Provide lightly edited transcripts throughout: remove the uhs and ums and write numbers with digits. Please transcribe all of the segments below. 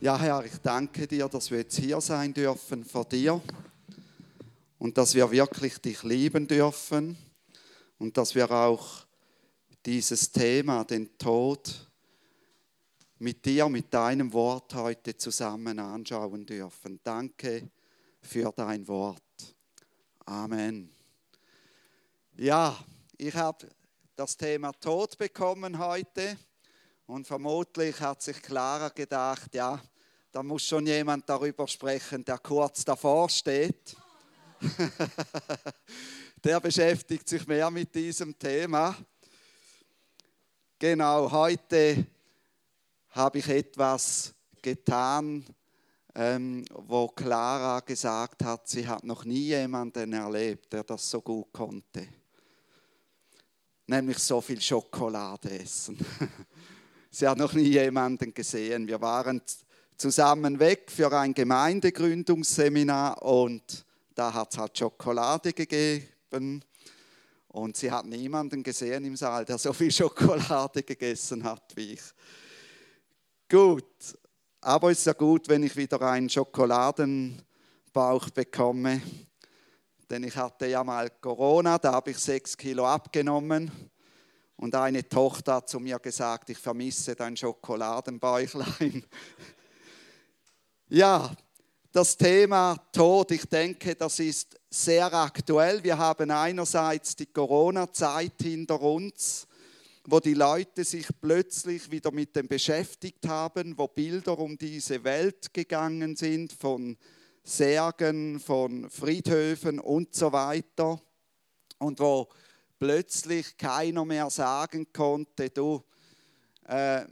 Ja, Herr, ich danke dir, dass wir jetzt hier sein dürfen vor dir und dass wir wirklich dich lieben dürfen und dass wir auch dieses Thema, den Tod, mit dir, mit deinem Wort heute zusammen anschauen dürfen. Danke für dein Wort. Amen. Ja, ich habe das Thema Tod bekommen heute und vermutlich hat sich Clara gedacht, ja, da muss schon jemand darüber sprechen, der kurz davor steht. Der beschäftigt sich mehr mit diesem Thema. Genau, heute habe ich etwas getan, wo Clara gesagt hat, sie hat noch nie jemanden erlebt, der das so gut konnte. Nämlich so viel Schokolade essen. Sie hat noch nie jemanden gesehen. Wir waren zusammen weg für ein Gemeindegründungsseminar und da hat es halt Schokolade gegeben. Und sie hat niemanden gesehen im Saal, der so viel Schokolade gegessen hat wie ich. Gut, aber es ist ja gut, wenn ich wieder einen Schokoladenbauch bekomme. Denn ich hatte ja mal Corona, da habe ich 6 Kilo abgenommen. Und eine Tochter hat zu mir gesagt, ich vermisse dein Schokoladenbäuchlein. Ja, das Thema Tod, ich denke, das ist sehr aktuell. Wir haben einerseits die Corona-Zeit hinter uns, wo die Leute sich plötzlich wieder mit dem beschäftigt haben, wo Bilder um diese Welt gegangen sind, von Särgen, von Friedhöfen und so weiter. Und wo plötzlich keiner mehr sagen konnte, du,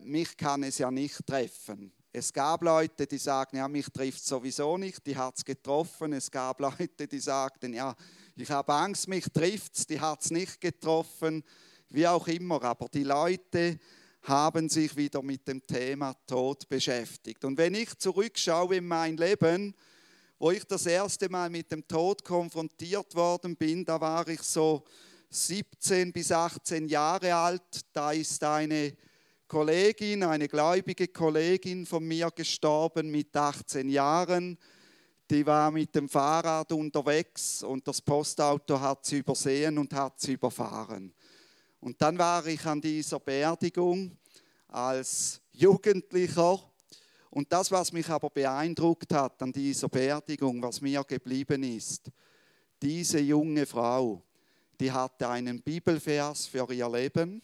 mich kann es ja nicht treffen. Es gab Leute, die sagten, ja, mich trifft es sowieso nicht, die hat es getroffen. Es gab Leute, die sagten, ja, ich habe Angst, mich trifft es, die hat es nicht getroffen. Wie auch immer, aber die Leute haben sich wieder mit dem Thema Tod beschäftigt. Und wenn ich zurückschaue in mein Leben, wo ich das erste Mal mit dem Tod konfrontiert worden bin, da war ich so 17 bis 18 Jahre alt. Da ist eine Kollegin, eine gläubige Kollegin von mir gestorben mit 18 Jahren. Die war mit dem Fahrrad unterwegs und das Postauto hat sie übersehen und hat sie überfahren. Und dann war ich an dieser Beerdigung als Jugendlicher. Und das, was mich aber beeindruckt hat an dieser Beerdigung, was mir geblieben ist, diese junge Frau, die hatte einen Bibelvers für ihr Leben,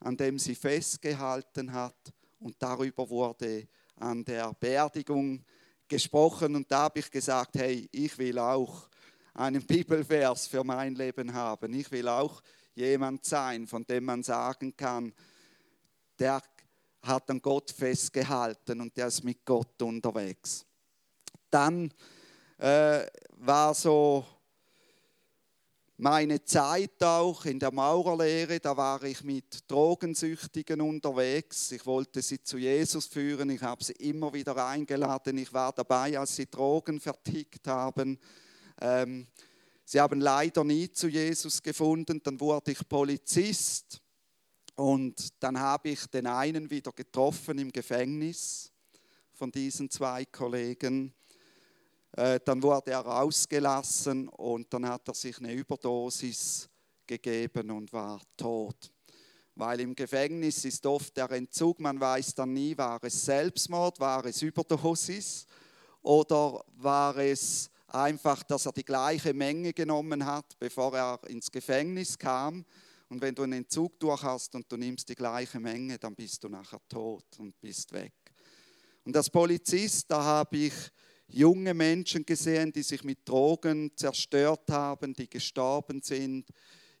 an dem sie festgehalten hat. Und darüber wurde an der Beerdigung gesprochen. Und da habe ich gesagt, hey, ich will auch einen Bibelvers für mein Leben haben. Ich will auch jemand sein, von dem man sagen kann, der hat an Gott festgehalten und der ist mit Gott unterwegs. Dann war so meine Zeit auch in der Maurerlehre, da war ich mit Drogensüchtigen unterwegs. Ich wollte sie zu Jesus führen, ich habe sie immer wieder eingeladen. Ich war dabei, als sie Drogen vertickt haben. Sie haben leider nie zu Jesus gefunden, dann wurde ich Polizist und dann habe ich den einen wieder getroffen im Gefängnis von diesen 2 Kollegen. Dann wurde er rausgelassen und dann hat er sich eine Überdosis gegeben und war tot. Weil im Gefängnis ist oft der Entzug, man weiß dann nie, war es Selbstmord, war es Überdosis oder war es einfach, dass er die gleiche Menge genommen hat, bevor er ins Gefängnis kam. Und wenn du einen Entzug durch hast und du nimmst die gleiche Menge, dann bist du nachher tot und bist weg. Und als Polizist, da habe ich junge Menschen gesehen, die sich mit Drogen zerstört haben, die gestorben sind.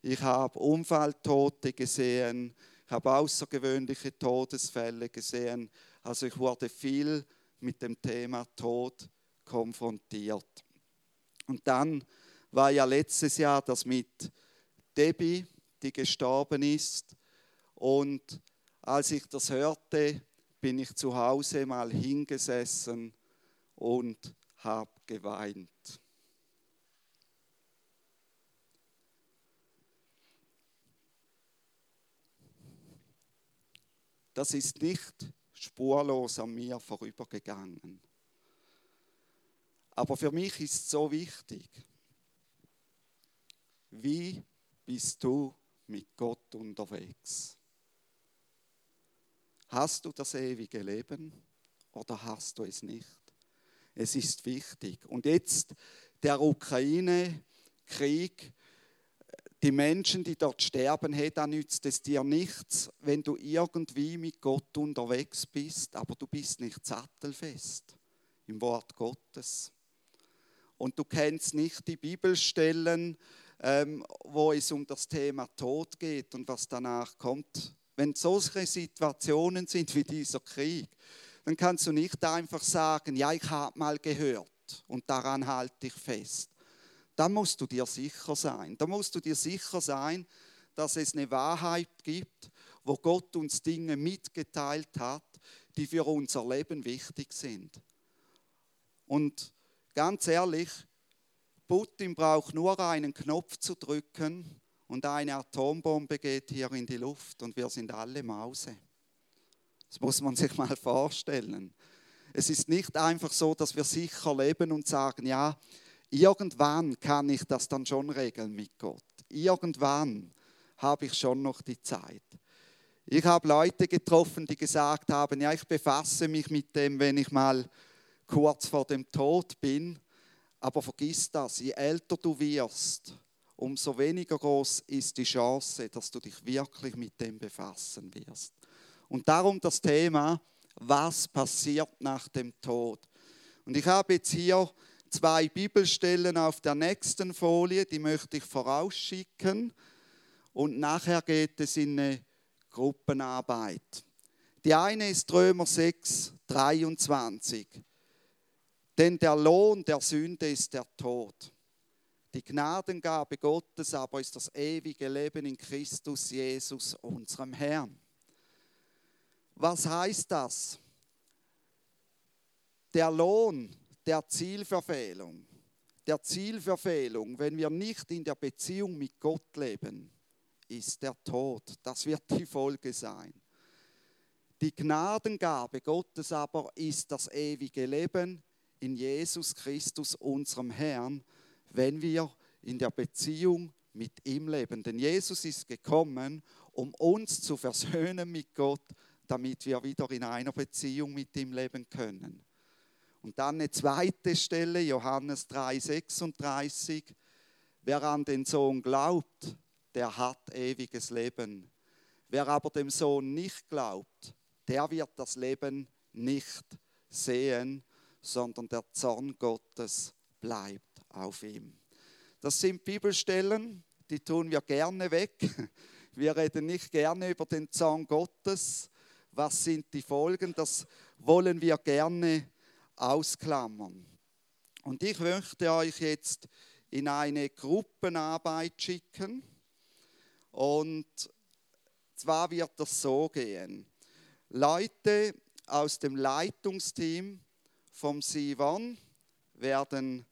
Ich habe Unfalltote gesehen, ich habe außergewöhnliche Todesfälle gesehen. Also ich wurde viel mit dem Thema Tod konfrontiert. Und dann war ja letztes Jahr das mit Debbie, die gestorben ist. Und als ich das hörte, bin ich zu Hause mal hingesessen und habe geweint. Das ist nicht spurlos an mir vorübergegangen. Aber für mich ist es so wichtig, wie bist du mit Gott unterwegs? Hast du das ewige Leben oder hast du es nicht? Es ist wichtig. Und jetzt der Ukraine-Krieg, die Menschen, die dort sterben, hey, da nützt es dir nichts, wenn du irgendwie mit Gott unterwegs bist, aber du bist nicht sattelfest im Wort Gottes. Und du kennst nicht die Bibelstellen, wo es um das Thema Tod geht und was danach kommt. Wenn solche Situationen sind wie dieser Krieg, dann kannst du nicht einfach sagen, ja, ich habe mal gehört und daran halte ich fest. Da musst du dir sicher sein. Da musst du dir sicher sein, dass es eine Wahrheit gibt, wo Gott uns Dinge mitgeteilt hat, die für unser Leben wichtig sind. Und ganz ehrlich, Putin braucht nur einen Knopf zu drücken und eine Atombombe geht hier in die Luft und wir sind alle Mause. Das muss man sich mal vorstellen. Es ist nicht einfach so, dass wir sicher leben und sagen, ja, irgendwann kann ich das dann schon regeln mit Gott. Irgendwann habe ich schon noch die Zeit. Ich habe Leute getroffen, die gesagt haben, ja, ich befasse mich mit dem, wenn ich mal kurz vor dem Tod bin. Aber vergiss das, je älter du wirst, umso weniger groß ist die Chance, dass du dich wirklich mit dem befassen wirst. Und darum das Thema, was passiert nach dem Tod? Und ich habe jetzt hier 2 Bibelstellen auf der nächsten Folie, die möchte ich vorausschicken. Und nachher geht es in eine Gruppenarbeit. Die eine ist Römer 6, 23. Denn der Lohn der Sünde ist der Tod. Die Gnadengabe Gottes aber ist das ewige Leben in Christus Jesus, unserem Herrn. Was heißt das? Der Lohn der Zielverfehlung. Der Zielverfehlung, wenn wir nicht in der Beziehung mit Gott leben, ist der Tod. Das wird die Folge sein. Die Gnadengabe Gottes aber ist das ewige Leben in Jesus Christus, unserem Herrn, wenn wir in der Beziehung mit ihm leben. Denn Jesus ist gekommen, um uns zu versöhnen mit Gott, damit wir wieder in einer Beziehung mit ihm leben können. Und dann eine zweite Stelle, Johannes 3,36. Wer an den Sohn glaubt, der hat ewiges Leben. Wer aber dem Sohn nicht glaubt, der wird das Leben nicht sehen, sondern der Zorn Gottes bleibt auf ihm. Das sind Bibelstellen, die tun wir gerne weg. Wir reden nicht gerne über den Zorn Gottes. Was sind die Folgen? Das wollen wir gerne ausklammern. Und ich möchte euch jetzt in eine Gruppenarbeit schicken. Und zwar wird das so gehen. Leute aus dem Leitungsteam vom Sivan werden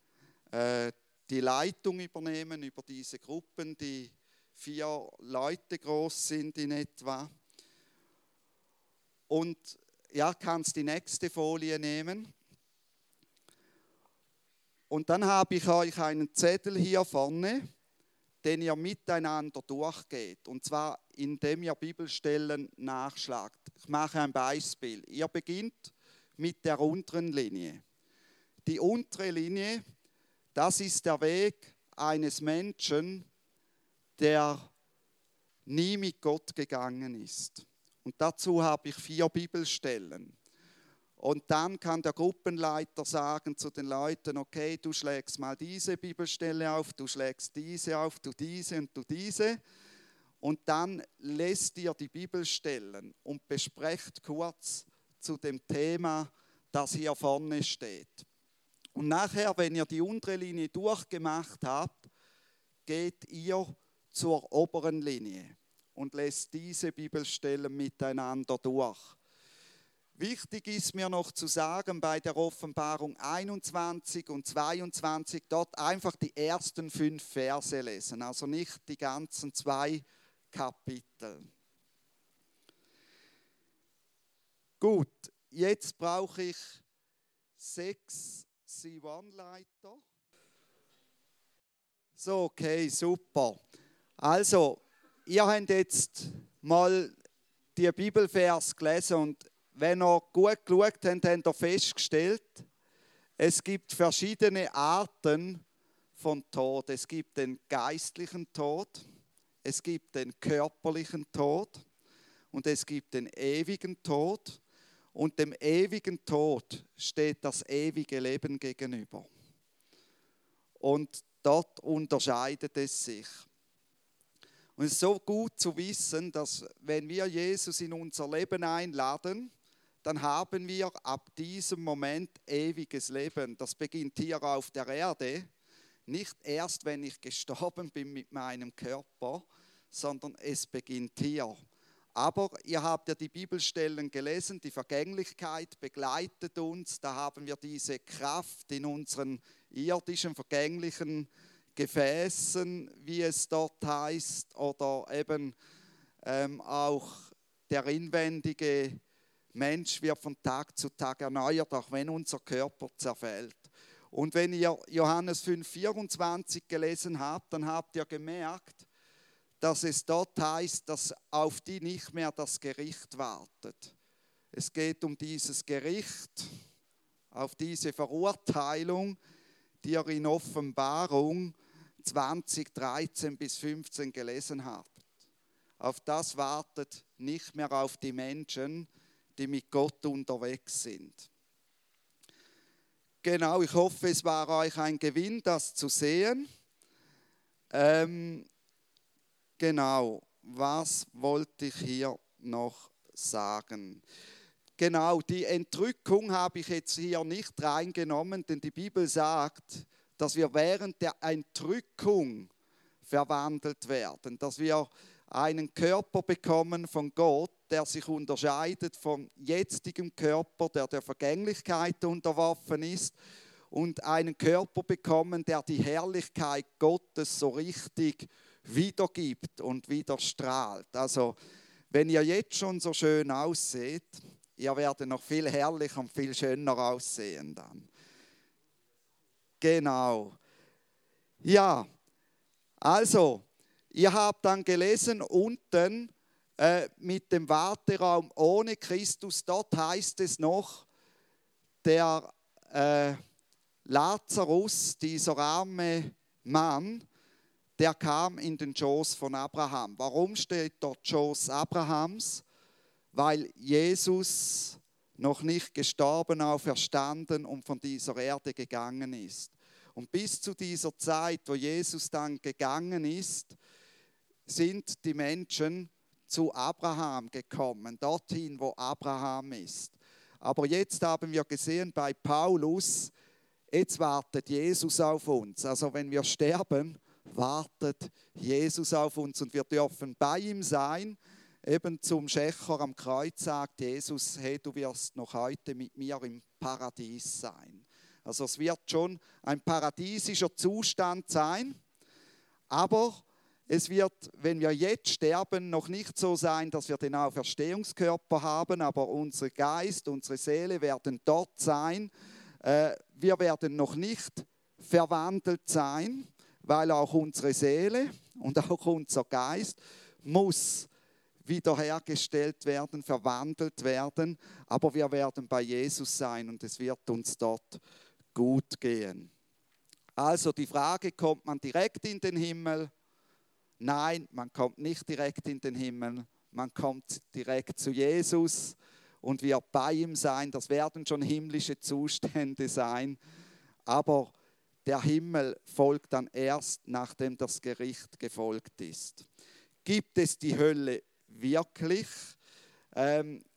die Leitung übernehmen über diese Gruppen, die 4 Leute groß sind in etwa. Und ja, kannst die nächste Folie nehmen. Und dann habe ich euch einen Zettel hier vorne, den ihr miteinander durchgeht. Und zwar, indem ihr Bibelstellen nachschlagt. Ich mache ein Beispiel. Ihr beginnt mit der unteren Linie. Die untere Linie, das ist der Weg eines Menschen, der nie mit Gott gegangen ist. Und dazu habe ich 4 Bibelstellen. Und dann kann der Gruppenleiter sagen zu den Leuten, okay, du schlägst mal diese Bibelstelle auf, du schlägst diese auf, du diese und du diese. Und dann lest ihr die Bibelstellen und besprecht kurz zu dem Thema, das hier vorne steht. Und nachher, wenn ihr die untere Linie durchgemacht habt, geht ihr zur oberen Linie und lest diese Bibelstellen miteinander durch. Wichtig ist mir noch zu sagen, bei der Offenbarung 21 und 22, dort einfach die ersten 5 Verse lesen, also nicht die ganzen 2 Kapitel. Gut, jetzt brauche ich 6 C1-Leiter. So, okay, super. Also, ihr habt jetzt mal die Bibelvers gelesen und wenn ihr gut geschaut habt, habt ihr festgestellt, es gibt verschiedene Arten von Tod. Es gibt den geistlichen Tod, es gibt den körperlichen Tod und es gibt den ewigen Tod. Und dem ewigen Tod steht das ewige Leben gegenüber. Und dort unterscheidet es sich. Und es ist so gut zu wissen, dass wenn wir Jesus in unser Leben einladen, dann haben wir ab diesem Moment ewiges Leben. Das beginnt hier auf der Erde. Nicht erst, wenn ich gestorben bin mit meinem Körper, sondern es beginnt hier. Aber ihr habt ja die Bibelstellen gelesen, die Vergänglichkeit begleitet uns. Da haben wir diese Kraft in unseren irdischen, vergänglichen Gefäßen, wie es dort heißt, oder eben auch der inwendige Mensch wird von Tag zu Tag erneuert, auch wenn unser Körper zerfällt. Und wenn ihr Johannes 5,24 gelesen habt, dann habt ihr gemerkt, dass es dort heißt, dass auf die nicht mehr das Gericht wartet. Es geht um dieses Gericht, auf diese Verurteilung, die ihr in Offenbarung 20:13-15 gelesen habt. Auf das wartet nicht mehr auf die Menschen, die mit Gott unterwegs sind. Genau, ich hoffe, es war euch ein Gewinn, das zu sehen. Genau, was wollte ich hier noch sagen? Genau, die Entrückung habe ich jetzt hier nicht reingenommen, denn die Bibel sagt, dass wir während der Entrückung verwandelt werden, dass wir einen Körper bekommen von Gott, der sich unterscheidet vom jetzigen Körper, der der Vergänglichkeit unterworfen ist, und einen Körper bekommen, der die Herrlichkeit Gottes so richtig wiedergibt und wieder strahlt. Also, wenn ihr jetzt schon so schön ausseht, ihr werdet noch viel herrlicher und viel schöner aussehen dann. Genau. Ja, also, ihr habt dann gelesen unten mit dem Warteraum ohne Christus, dort heißt es noch, der Lazarus, dieser arme Mann, der kam in den Schoß von Abraham. Warum steht dort Schoß Abrahams? Weil Jesus noch nicht gestorben, auferstanden und von dieser Erde gegangen ist. Und bis zu dieser Zeit, wo Jesus dann gegangen ist, sind die Menschen zu Abraham gekommen, dorthin, wo Abraham ist. Aber jetzt haben wir gesehen bei Paulus, jetzt wartet Jesus auf uns. Also wenn wir sterben, wartet Jesus auf uns und wir dürfen bei ihm sein. Eben zum Schächer am Kreuz sagt Jesus, hey, du wirst noch heute mit mir im Paradies sein. Also es wird schon ein paradiesischer Zustand sein, aber es wird, wenn wir jetzt sterben, noch nicht so sein, dass wir den Auferstehungskörper haben, aber unser Geist, unsere Seele werden dort sein. Wir werden noch nicht verwandelt sein, weil auch unsere Seele und auch unser Geist muss wiederhergestellt werden, verwandelt werden. Aber wir werden bei Jesus sein und es wird uns dort gut gehen. Also die Frage, kommt man direkt in den Himmel? Nein, man kommt nicht direkt in den Himmel. Man kommt direkt zu Jesus und wird bei ihm sein. Das werden schon himmlische Zustände sein. Aber der Himmel folgt dann erst, nachdem das Gericht gefolgt ist. Gibt es die Hölle wirklich?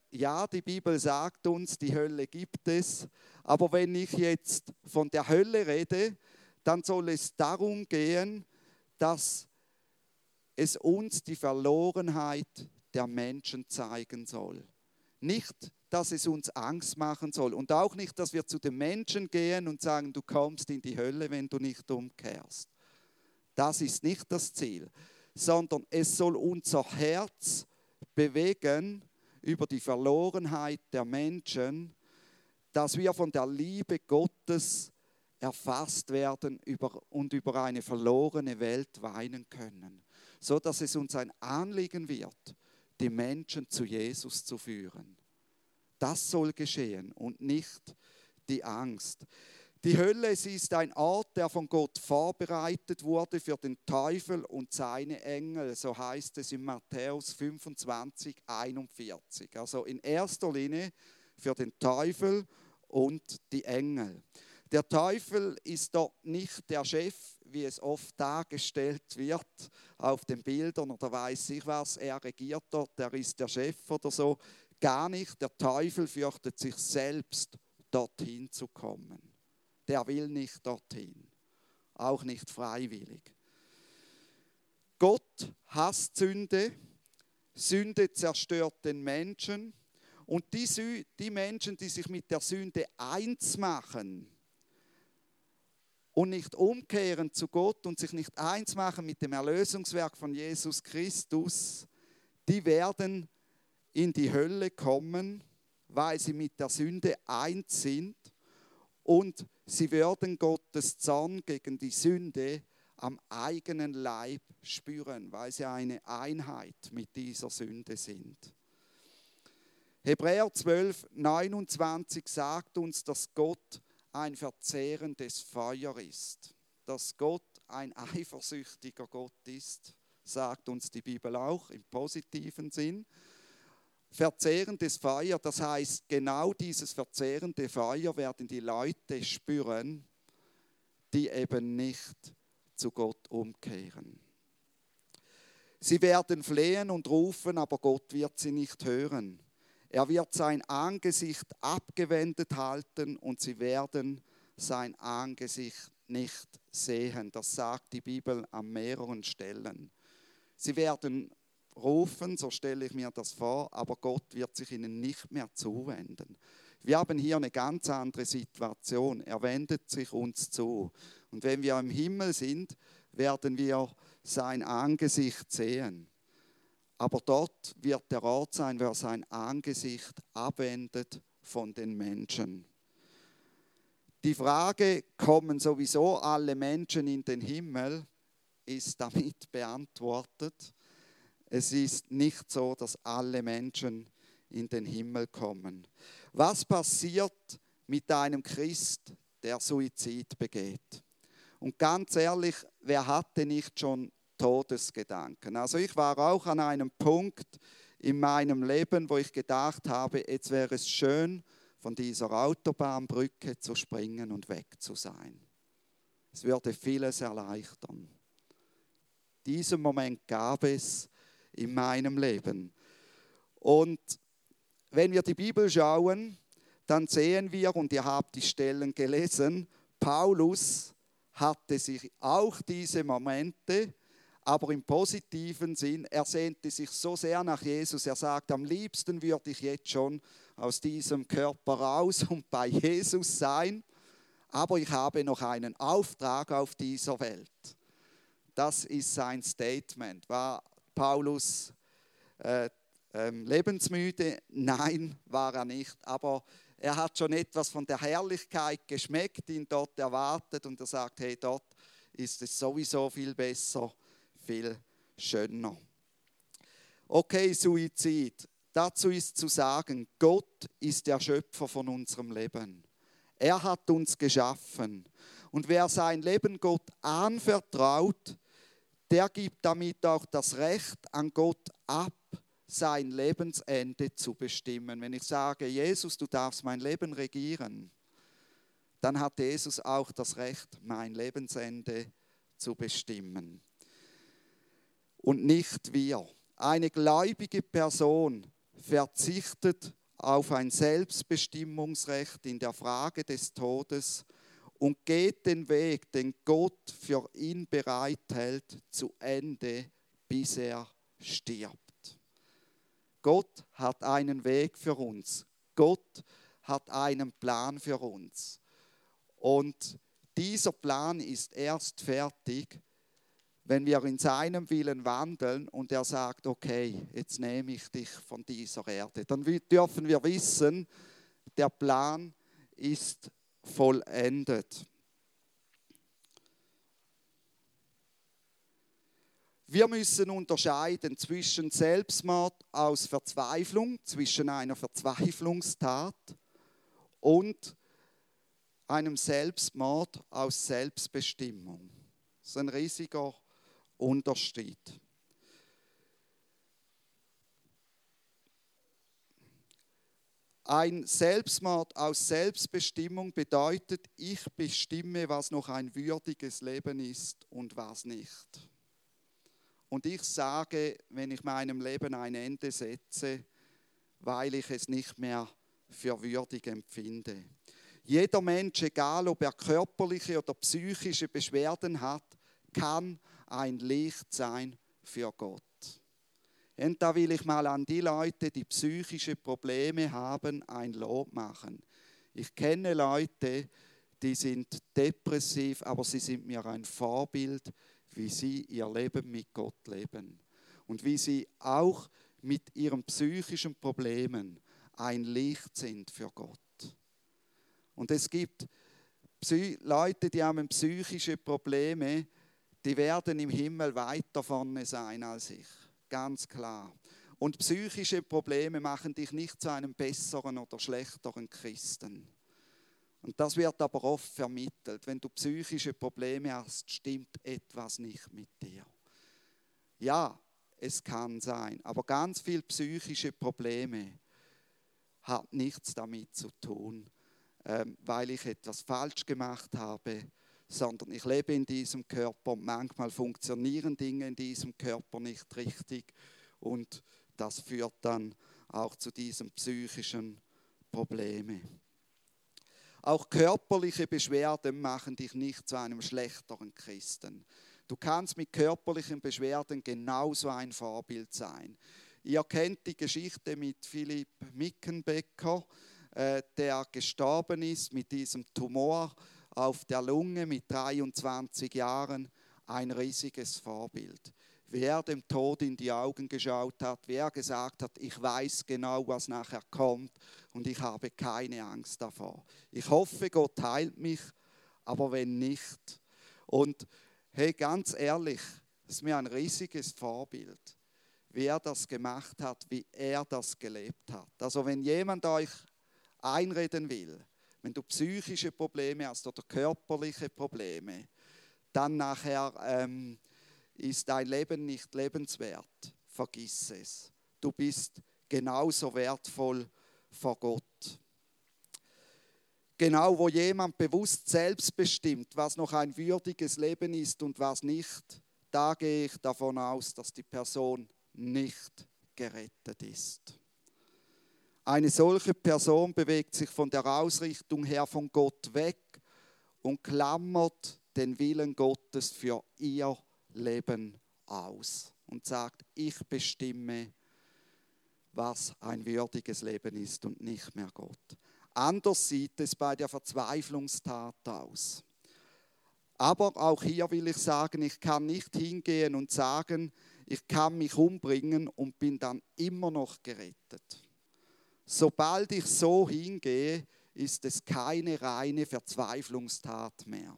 Ja, die Bibel sagt uns, die Hölle gibt es. Aber wenn ich jetzt von der Hölle rede, dann soll es darum gehen, dass es uns die Verlorenheit der Menschen zeigen soll. Nicht, dass es uns Angst machen soll. Und auch nicht, dass wir zu den Menschen gehen und sagen, du kommst in die Hölle, wenn du nicht umkehrst. Das ist nicht das Ziel, sondern es soll unser Herz bewegen, über die Verlorenheit der Menschen, dass wir von der Liebe Gottes erfasst werden und über eine verlorene Welt weinen können, so dass es uns ein Anliegen wird, die Menschen zu Jesus zu führen. Das soll geschehen und nicht die Angst. Die Hölle, sie ist ein Ort, der von Gott vorbereitet wurde für den Teufel und seine Engel, so heißt es in Matthäus 25, 41. Also in erster Linie für den Teufel und die Engel. Der Teufel ist dort nicht der Chef, wie es oft dargestellt wird auf den Bildern oder weiß ich was, er regiert dort, er ist der Chef oder so. Gar nicht, der Teufel fürchtet sich selbst, dorthin zu kommen. Der will nicht dorthin, auch nicht freiwillig. Gott hasst Sünde, Sünde zerstört den Menschen und die Menschen, die sich mit der Sünde eins machen und nicht umkehren zu Gott und sich nicht eins machen mit dem Erlösungswerk von Jesus Christus, die werden in die Hölle kommen, weil sie mit der Sünde eins sind und sie werden Gottes Zorn gegen die Sünde am eigenen Leib spüren, weil sie eine Einheit mit dieser Sünde sind. Hebräer 12, 29 sagt uns, dass Gott ein verzehrendes Feuer ist. Dass Gott ein eifersüchtiger Gott ist, sagt uns die Bibel auch im positiven Sinn. Verzehrendes Feuer, das heißt, genau dieses verzehrende Feuer werden die Leute spüren, die eben nicht zu Gott umkehren. Sie werden flehen und rufen, aber Gott wird sie nicht hören. Er wird sein Angesicht abgewendet halten und sie werden sein Angesicht nicht sehen. Das sagt die Bibel an mehreren Stellen. Sie werden rufen, so stelle ich mir das vor, aber Gott wird sich ihnen nicht mehr zuwenden. Wir haben hier eine ganz andere Situation. Er wendet sich uns zu. Und wenn wir im Himmel sind, werden wir sein Angesicht sehen. Aber dort wird der Ort sein, wer sein Angesicht abwendet von den Menschen. Die Frage, kommen sowieso alle Menschen in den Himmel, ist damit beantwortet. Es ist nicht so, dass alle Menschen in den Himmel kommen. Was passiert mit einem Christ, der Suizid begeht? Und ganz ehrlich, wer hatte nicht schon Todesgedanken? Also ich war auch an einem Punkt in meinem Leben, wo ich gedacht habe, jetzt wäre es schön, von dieser Autobahnbrücke zu springen und weg zu sein. Es würde vieles erleichtern. Diesen Moment gab es in meinem Leben. Und wenn wir die Bibel schauen, dann sehen wir, und ihr habt die Stellen gelesen, Paulus hatte sich auch diese Momente, aber im positiven Sinn, er sehnte sich so sehr nach Jesus, er sagt, am liebsten würde ich jetzt schon aus diesem Körper raus und bei Jesus sein, aber ich habe noch einen Auftrag auf dieser Welt. Das ist sein Statement. War Paulus lebensmüde? Nein, war er nicht. Aber er hat schon etwas von der Herrlichkeit geschmeckt, ihn dort erwartet. Und er sagt, hey, dort ist es sowieso viel besser, viel schöner. Okay, Suizid. Dazu ist zu sagen, Gott ist der Schöpfer von unserem Leben. Er hat uns geschaffen. Und wer sein Leben Gott anvertraut, der gibt damit auch das Recht an Gott ab, sein Lebensende zu bestimmen. Wenn ich sage, Jesus, du darfst mein Leben regieren, dann hat Jesus auch das Recht, mein Lebensende zu bestimmen. Und nicht wir. Eine gläubige Person verzichtet auf ein Selbstbestimmungsrecht in der Frage des Todes und geht den Weg, den Gott für ihn bereithält, zu Ende, bis er stirbt. Gott hat einen Weg für uns. Gott hat einen Plan für uns. Und dieser Plan ist erst fertig, wenn wir in seinem Willen wandeln und er sagt, okay, jetzt nehme ich dich von dieser Erde, dann dürfen wir wissen, der Plan ist vollendet. Wir müssen unterscheiden zwischen Selbstmord aus Verzweiflung, zwischen einer Verzweiflungstat und einem Selbstmord aus Selbstbestimmung. Das ist ein riesiger Unterschied. Ein Selbstmord aus Selbstbestimmung bedeutet, ich bestimme, was noch ein würdiges Leben ist und was nicht. Und ich sage, wenn ich meinem Leben ein Ende setze, weil ich es nicht mehr für würdig empfinde. Jeder Mensch, egal ob er körperliche oder psychische Beschwerden hat, kann ein Licht sein für Gott. Und da will ich mal an die Leute, die psychische Probleme haben, ein Lob machen. Ich kenne Leute, die sind depressiv, aber sie sind mir ein Vorbild, wie sie ihr Leben mit Gott leben und wie sie auch mit ihren psychischen Problemen ein Licht sind für Gott. Und es gibt Leute, die haben psychische Probleme, die werden im Himmel weiter vorne sein als ich, ganz klar. Und psychische Probleme machen dich nicht zu einem besseren oder schlechteren Christen. Und das wird aber oft vermittelt. Wenn du psychische Probleme hast, stimmt etwas nicht mit dir. Ja, es kann sein, aber ganz viele psychische Probleme haben nichts damit zu tun, weil ich etwas falsch gemacht habe, sondern ich lebe in diesem Körper. Manchmal funktionieren Dinge in diesem Körper nicht richtig und das führt dann auch zu diesen psychischen Problemen. Auch körperliche Beschwerden machen dich nicht zu einem schlechteren Christen. Du kannst mit körperlichen Beschwerden genauso ein Vorbild sein. Ihr kennt die Geschichte mit Philipp Mickenbecker, der gestorben ist mit diesem Tumor auf der Lunge mit 23 Jahren. Ein riesiges Vorbild. Wie er dem Tod in die Augen geschaut hat, wie er gesagt hat, ich weiß genau, was nachher kommt und ich habe keine Angst davor. Ich hoffe, Gott heilt mich, aber wenn nicht. Und hey, ganz ehrlich, es ist mir ein riesiges Vorbild, wie er das gemacht hat, wie er das gelebt hat. Also wenn jemand euch einreden will, wenn du psychische Probleme hast oder körperliche Probleme, dann nachher... ist dein Leben nicht lebenswert, vergiss es. Du bist genauso wertvoll vor Gott. Genau, wo jemand bewusst selbst bestimmt, was noch ein würdiges Leben ist und was nicht, da gehe ich davon aus, dass die Person nicht gerettet ist. Eine solche Person bewegt sich von der Ausrichtung her von Gott weg und klammert den Willen Gottes für ihr Leben aus und sagt, ich bestimme, was ein würdiges Leben ist und nicht mehr Gott. Anders sieht es bei der Verzweiflungstat aus. Aber auch hier will ich sagen, ich kann nicht hingehen und sagen, ich kann mich umbringen und bin dann immer noch gerettet. Sobald ich so hingehe, ist es keine reine Verzweiflungstat mehr,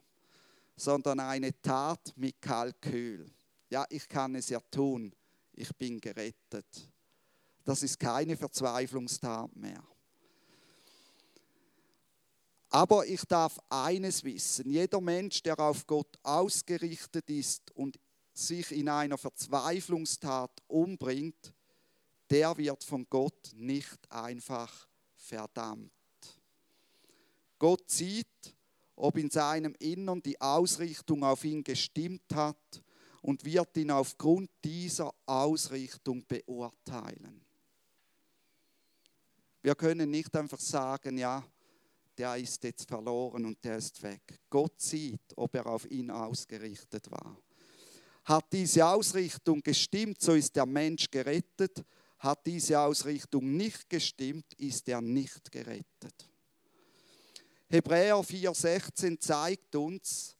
sondern eine Tat mit Kalkül. Ja, ich kann es ja tun, ich bin gerettet. Das ist keine Verzweiflungstat mehr. Aber ich darf eines wissen, jeder Mensch, der auf Gott ausgerichtet ist und sich in einer Verzweiflungstat umbringt, der wird von Gott nicht einfach verdammt. Gott sieht, ob in seinem Innern die Ausrichtung auf ihn gestimmt hat und wird ihn aufgrund dieser Ausrichtung beurteilen. Wir können nicht einfach sagen, ja, der ist jetzt verloren und der ist weg. Gott sieht, ob er auf ihn ausgerichtet war. Hat diese Ausrichtung gestimmt, so ist der Mensch gerettet. Hat diese Ausrichtung nicht gestimmt, ist er nicht gerettet. Hebräer 4,16 zeigt uns,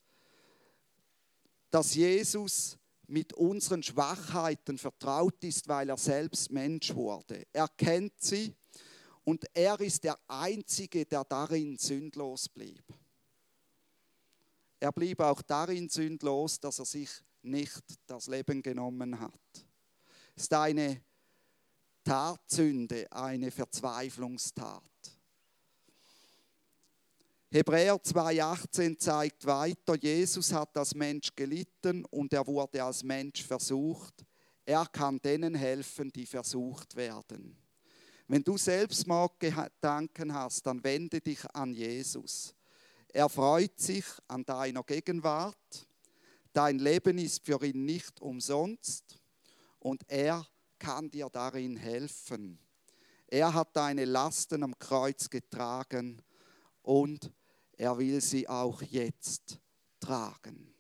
dass Jesus mit unseren Schwachheiten vertraut ist, weil er selbst Mensch wurde. Er kennt sie und er ist der Einzige, der darin sündlos blieb. Er blieb auch darin sündlos, dass er sich nicht das Leben genommen hat. Es ist eine Tatsünde, eine Verzweiflungstat. Hebräer 2,18 zeigt weiter, Jesus hat als Mensch gelitten und er wurde als Mensch versucht. Er kann denen helfen, die versucht werden. Wenn du selbst Mordgedanken hast, dann wende dich an Jesus. Er freut sich an deiner Gegenwart. Dein Leben ist für ihn nicht umsonst und er kann dir darin helfen. Er hat deine Lasten am Kreuz getragen und er will sie auch jetzt tragen.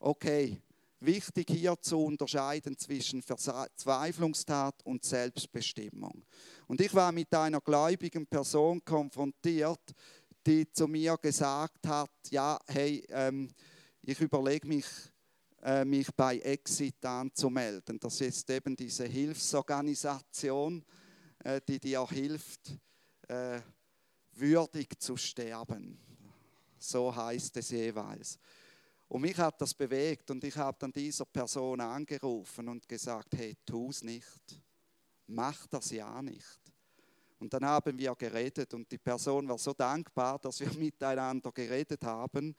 Okay, wichtig hier zu unterscheiden zwischen Verzweiflungstat und Selbstbestimmung. Und ich war mit einer gläubigen Person konfrontiert, die zu mir gesagt hat, ja, hey, ich überlege mich bei Exit anzumelden. Das ist jetzt eben diese Hilfsorganisation, die dir hilft, würdig zu sterben. So heißt es jeweils. Und mich hat das bewegt und ich habe dann dieser Person angerufen und gesagt, hey, tu es nicht, mach das ja nicht. Und dann haben wir geredet und die Person war so dankbar, dass wir miteinander geredet haben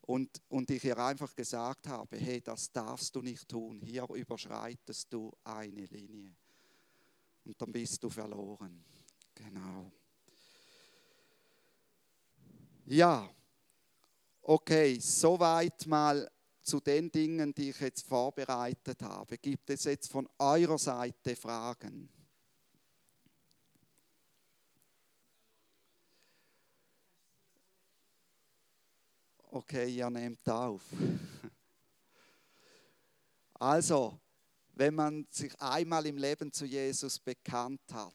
und ich ihr einfach gesagt habe, hey, das darfst du nicht tun, hier überschreitest du eine Linie und dann bist du verloren. Genau. Ja, okay, soweit mal zu den Dingen, die ich jetzt vorbereitet habe. Gibt es jetzt von eurer Seite Fragen? Okay, ihr nehmt auf. Also, wenn man sich einmal im Leben zu Jesus bekannt hat,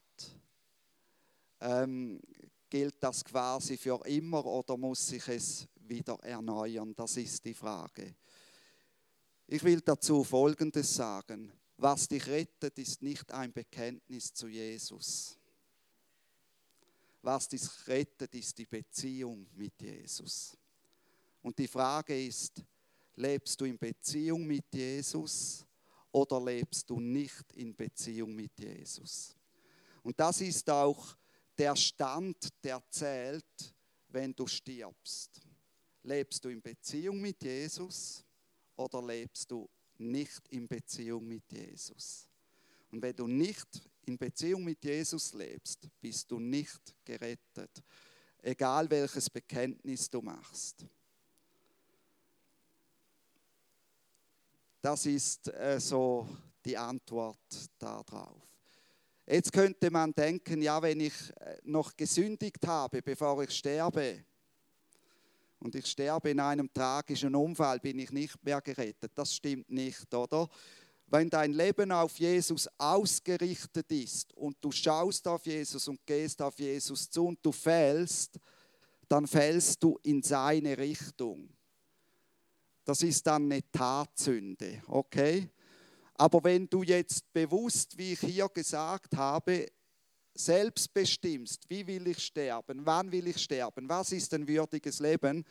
gilt das quasi für immer oder muss ich es wieder erneuern? Das ist die Frage. Ich will dazu Folgendes sagen. Was dich rettet, ist nicht ein Bekenntnis zu Jesus. Was dich rettet, ist die Beziehung mit Jesus. Und die Frage ist, lebst du in Beziehung mit Jesus oder lebst du nicht in Beziehung mit Jesus? Und das ist auch der Stand, der zählt, wenn du stirbst. Lebst du in Beziehung mit Jesus oder lebst du nicht in Beziehung mit Jesus? Und wenn du nicht in Beziehung mit Jesus lebst, bist du nicht gerettet, egal welches Bekenntnis du machst. Das ist so die Antwort darauf. Jetzt könnte man denken, ja, wenn ich noch gesündigt habe, bevor ich sterbe, und ich sterbe in einem tragischen Unfall, bin ich nicht mehr gerettet. Das stimmt nicht, oder? Wenn dein Leben auf Jesus ausgerichtet ist und du schaust auf Jesus und gehst auf Jesus zu und du fällst, dann fällst du in seine Richtung. Das ist dann eine Tatsünde, okay? Aber wenn du jetzt bewusst, wie ich hier gesagt habe, selbst bestimmst, wie will ich sterben, wann will ich sterben, was ist ein würdiges Leben,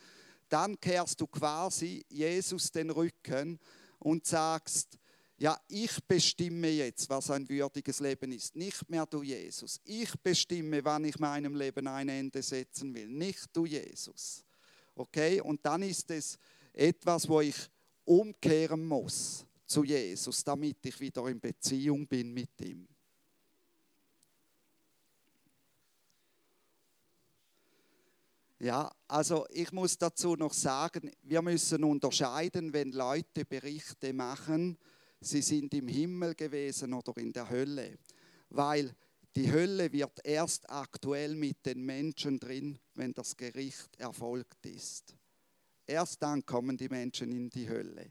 dann kehrst du quasi Jesus den Rücken und sagst, ja, ich bestimme jetzt, was ein würdiges Leben ist, nicht mehr du Jesus. Ich bestimme, wann ich meinem Leben ein Ende setzen will, nicht du Jesus. Okay? Und dann ist es etwas, wo ich umkehren muss zu Jesus, damit ich wieder in Beziehung bin mit ihm. Ja, also ich muss dazu noch sagen, wir müssen unterscheiden, wenn Leute Berichte machen, sie sind im Himmel gewesen oder in der Hölle. Weil die Hölle wird erst aktuell mit den Menschen drin, wenn das Gericht erfolgt ist. Erst dann kommen die Menschen in die Hölle.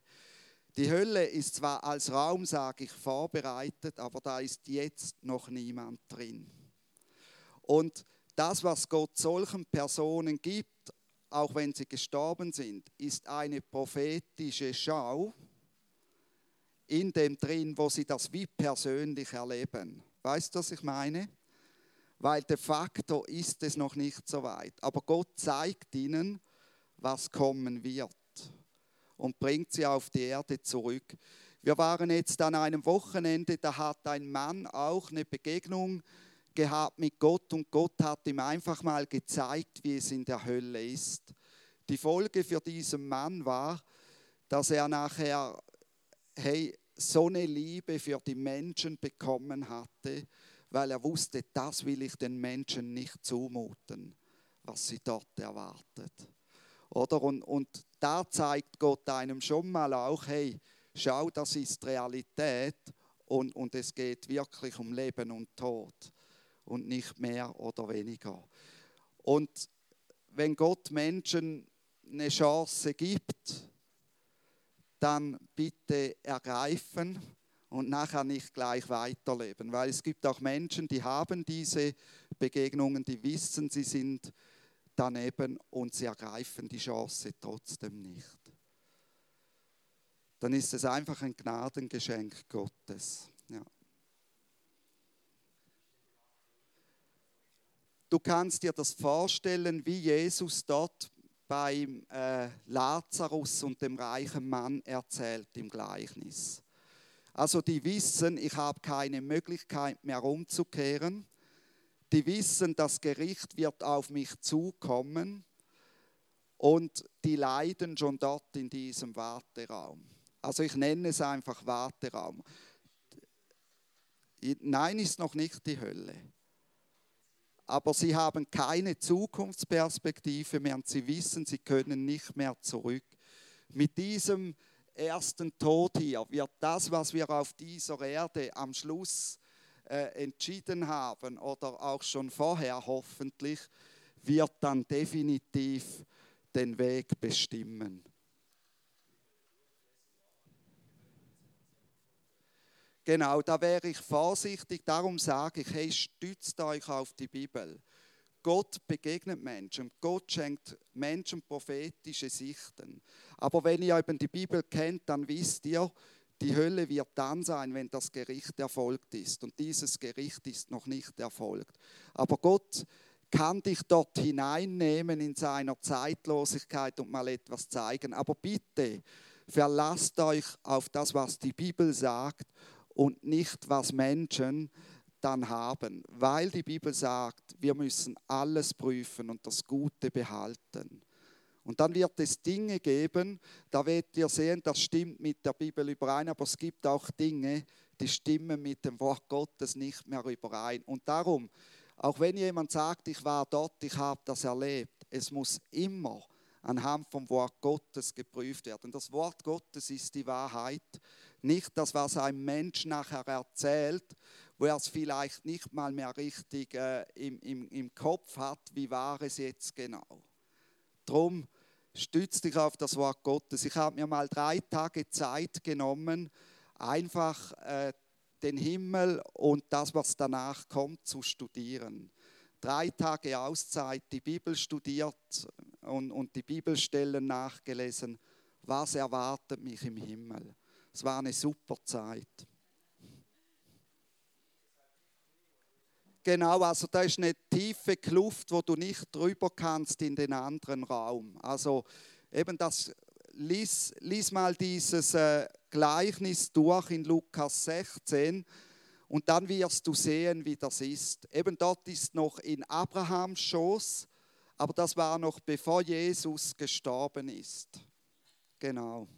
Die Hölle ist zwar als Raum, sage ich, vorbereitet, aber da ist jetzt noch niemand drin. Und das, was Gott solchen Personen gibt, auch wenn sie gestorben sind, ist eine prophetische Schau, in dem drin, wo sie das wie persönlich erleben. Weißt du, was ich meine? Weil de facto ist es noch nicht so weit. Aber Gott zeigt ihnen, was kommen wird und bringt sie auf die Erde zurück. Wir waren jetzt an einem Wochenende, da hat ein Mann auch eine Begegnung gehabt mit Gott und Gott hat ihm einfach mal gezeigt, wie es in der Hölle ist. Die Folge für diesen Mann war, dass er nachher so eine Liebe für die Menschen bekommen hatte, weil er wusste, das will ich den Menschen nicht zumuten, was sie dort erwartet. Oder? Und da zeigt Gott einem schon mal auch, schau, das ist Realität und es geht wirklich um Leben und Tod und nicht mehr oder weniger. Und wenn Gott Menschen eine Chance gibt, dann bitte ergreifen und nachher nicht gleich weiterleben. Weil es gibt auch Menschen, die haben diese Begegnungen, die wissen, sie sind daneben und sie ergreifen die Chance trotzdem nicht. Dann ist es einfach ein Gnadengeschenk Gottes. Ja. Du kannst dir das vorstellen, wie Jesus dort beim Lazarus und dem reichen Mann erzählt im Gleichnis. Also die wissen, ich habe keine Möglichkeit mehr umzukehren. Die wissen, das Gericht wird auf mich zukommen und die leiden schon dort in diesem Warteraum. Also ich nenne es einfach Warteraum. Nein, ist noch nicht die Hölle. Aber sie haben keine Zukunftsperspektive mehr und sie wissen, sie können nicht mehr zurück. Mit diesem ersten Tod hier wird das, was wir auf dieser Erde am Schluss entschieden haben oder auch schon vorher hoffentlich, wird dann definitiv den Weg bestimmen. Genau, da wäre ich vorsichtig, darum sage ich, stützt euch auf die Bibel. Gott begegnet Menschen, Gott schenkt Menschen prophetische Sichten. Aber wenn ihr eben die Bibel kennt, dann wisst ihr, die Hölle wird dann sein, wenn das Gericht erfolgt ist. Und dieses Gericht ist noch nicht erfolgt. Aber Gott kann dich dort hineinnehmen in seiner Zeitlosigkeit und mal etwas zeigen. Aber bitte, verlasst euch auf das, was die Bibel sagt, und nicht, was Menschen dann haben. Weil die Bibel sagt, wir müssen alles prüfen und das Gute behalten. Und dann wird es Dinge geben, da werdet ihr sehen, das stimmt mit der Bibel überein, aber es gibt auch Dinge, die stimmen mit dem Wort Gottes nicht mehr überein. Und darum, auch wenn jemand sagt, ich war dort, ich habe das erlebt, es muss immer anhand vom Wort Gottes geprüft werden. Das Wort Gottes ist die Wahrheit. Nicht das, was ein Mensch nachher erzählt, wo er es vielleicht nicht mal mehr richtig im Kopf hat, wie war es jetzt genau. Darum stütz dich auf das Wort Gottes. Ich habe mir mal 3 Tage Zeit genommen, einfach den Himmel und das, was danach kommt, zu studieren. 3 Tage Auszeit, die Bibel studiert und die Bibelstellen nachgelesen. Was erwartet mich im Himmel? Es war eine super Zeit. Genau, also da ist eine tiefe Kluft, wo du nicht drüber kannst in den anderen Raum. Also eben das, lies mal dieses Gleichnis durch in Lukas 16 und dann wirst du sehen, wie das ist. Eben dort ist noch in Abrahams Schoß, aber das war noch bevor Jesus gestorben ist. Genau.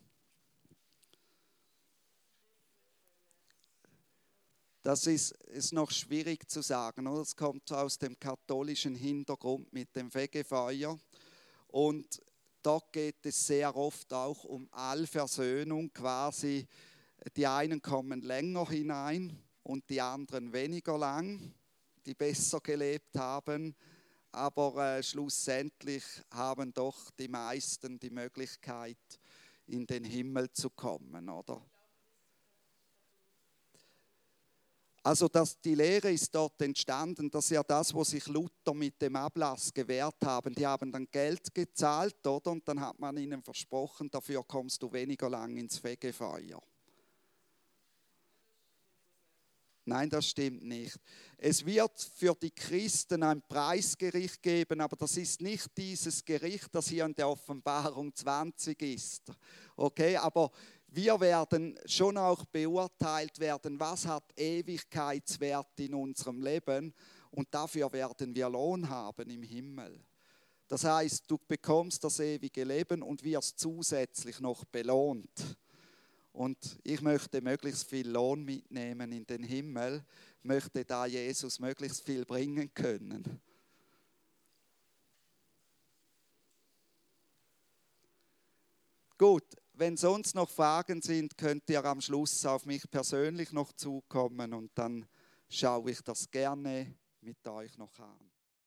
Das ist noch schwierig zu sagen, oder? Das kommt aus dem katholischen Hintergrund mit dem Fegefeuer. Und dort geht es sehr oft auch um Allversöhnung, quasi die einen kommen länger hinein und die anderen weniger lang, die besser gelebt haben. Aber schlussendlich haben doch die meisten die Möglichkeit, in den Himmel zu kommen, oder? Also die Lehre ist dort entstanden, das ist ja das, was sich Luther mit dem Ablass gewährt haben. Die haben dann Geld gezahlt, oder? Und dann hat man ihnen versprochen, dafür kommst du weniger lang ins Fegefeuer. Nein, das stimmt nicht. Es wird für die Christen ein Preisgericht geben, aber das ist nicht dieses Gericht, das hier in der Offenbarung 20 ist. Okay, aber wir werden schon auch beurteilt werden, was hat Ewigkeitswert in unserem Leben, und dafür werden wir Lohn haben im Himmel. Das heißt, du bekommst das ewige Leben und wirst zusätzlich noch belohnt. Und ich möchte möglichst viel Lohn mitnehmen in den Himmel, möchte da Jesus möglichst viel bringen können. Gut, wenn sonst noch Fragen sind, könnt ihr am Schluss auf mich persönlich noch zukommen und dann schaue ich das gerne mit euch noch an.